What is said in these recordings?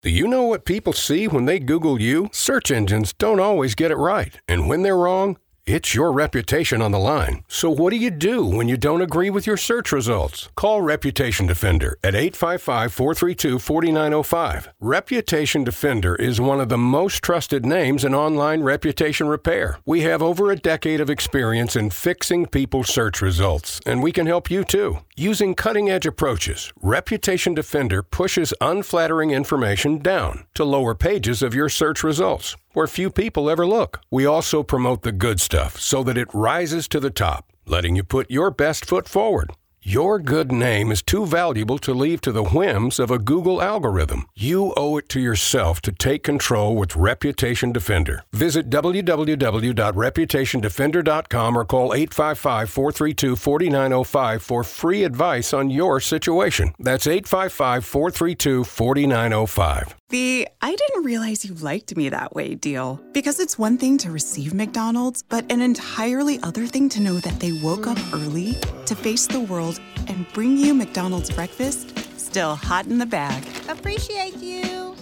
Do you know what people see when they Google you? Search engines don't always get it right. And when they're wrong, it's your reputation on the line. So what do you do when you don't agree with your search results? Call Reputation Defender at 855-432-4905. Reputation Defender is one of the most trusted names in online reputation repair. We have over a decade of experience in fixing people's search results, and we can help you too. Using cutting-edge approaches, Reputation Defender pushes unflattering information down to lower pages of your search results, where few people ever look. We also promote the good stuff so that it rises to the top, letting you put your best foot forward. Your good name is too valuable to leave to the whims of a Google algorithm. You owe it to yourself to take control with Reputation Defender. Visit www.reputationdefender.com or call 855-432-4905 for free advice on your situation. That's 855-432-4905. The "I didn't realize you liked me that way" deal. Because it's one thing to receive McDonald's, but an entirely other thing to know that they woke up early to face the world and bring you McDonald's breakfast still hot in the bag. Appreciate you.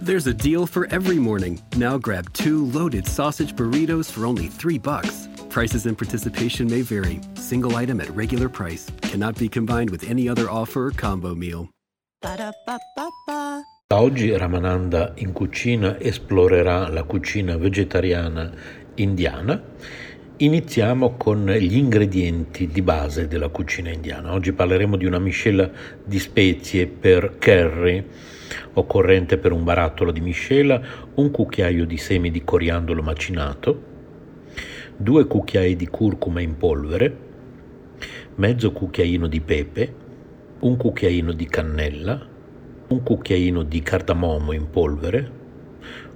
There's a deal for every morning. Now grab 2 loaded sausage burritos for only $3. Prices and participation may vary. Single item at regular price. Cannot be combined with any other offer or combo meal. Ba-da-ba-ba-ba. Oggi Ramananda in cucina esplorerà la cucina vegetariana indiana. Iniziamo con gli ingredienti di base della cucina indiana. Oggi parleremo di una miscela di spezie per curry, occorrente per un barattolo di miscela, un cucchiaio di semi di coriandolo macinato, 2 cucchiai di curcuma in polvere, mezzo cucchiaino di pepe, un cucchiaino di cannella, un cucchiaino di cardamomo in polvere,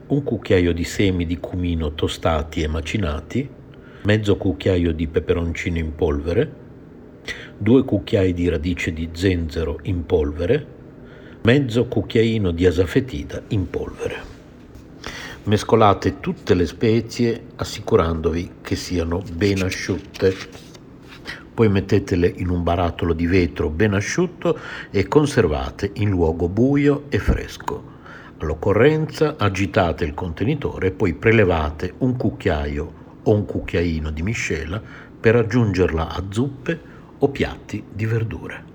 un cucchiaio di semi di cumino tostati e macinati, mezzo cucchiaio di peperoncino in polvere, 2 cucchiai di radice di zenzero in polvere, mezzo cucchiaino di asafetida in polvere. Mescolate tutte le spezie assicurandovi che siano ben asciutte. Poi mettetele in un barattolo di vetro ben asciutto e conservate in luogo buio e fresco. All'occorrenza agitate il contenitore e poi prelevate un cucchiaio o un cucchiaino di miscela per aggiungerla a zuppe o piatti di verdure.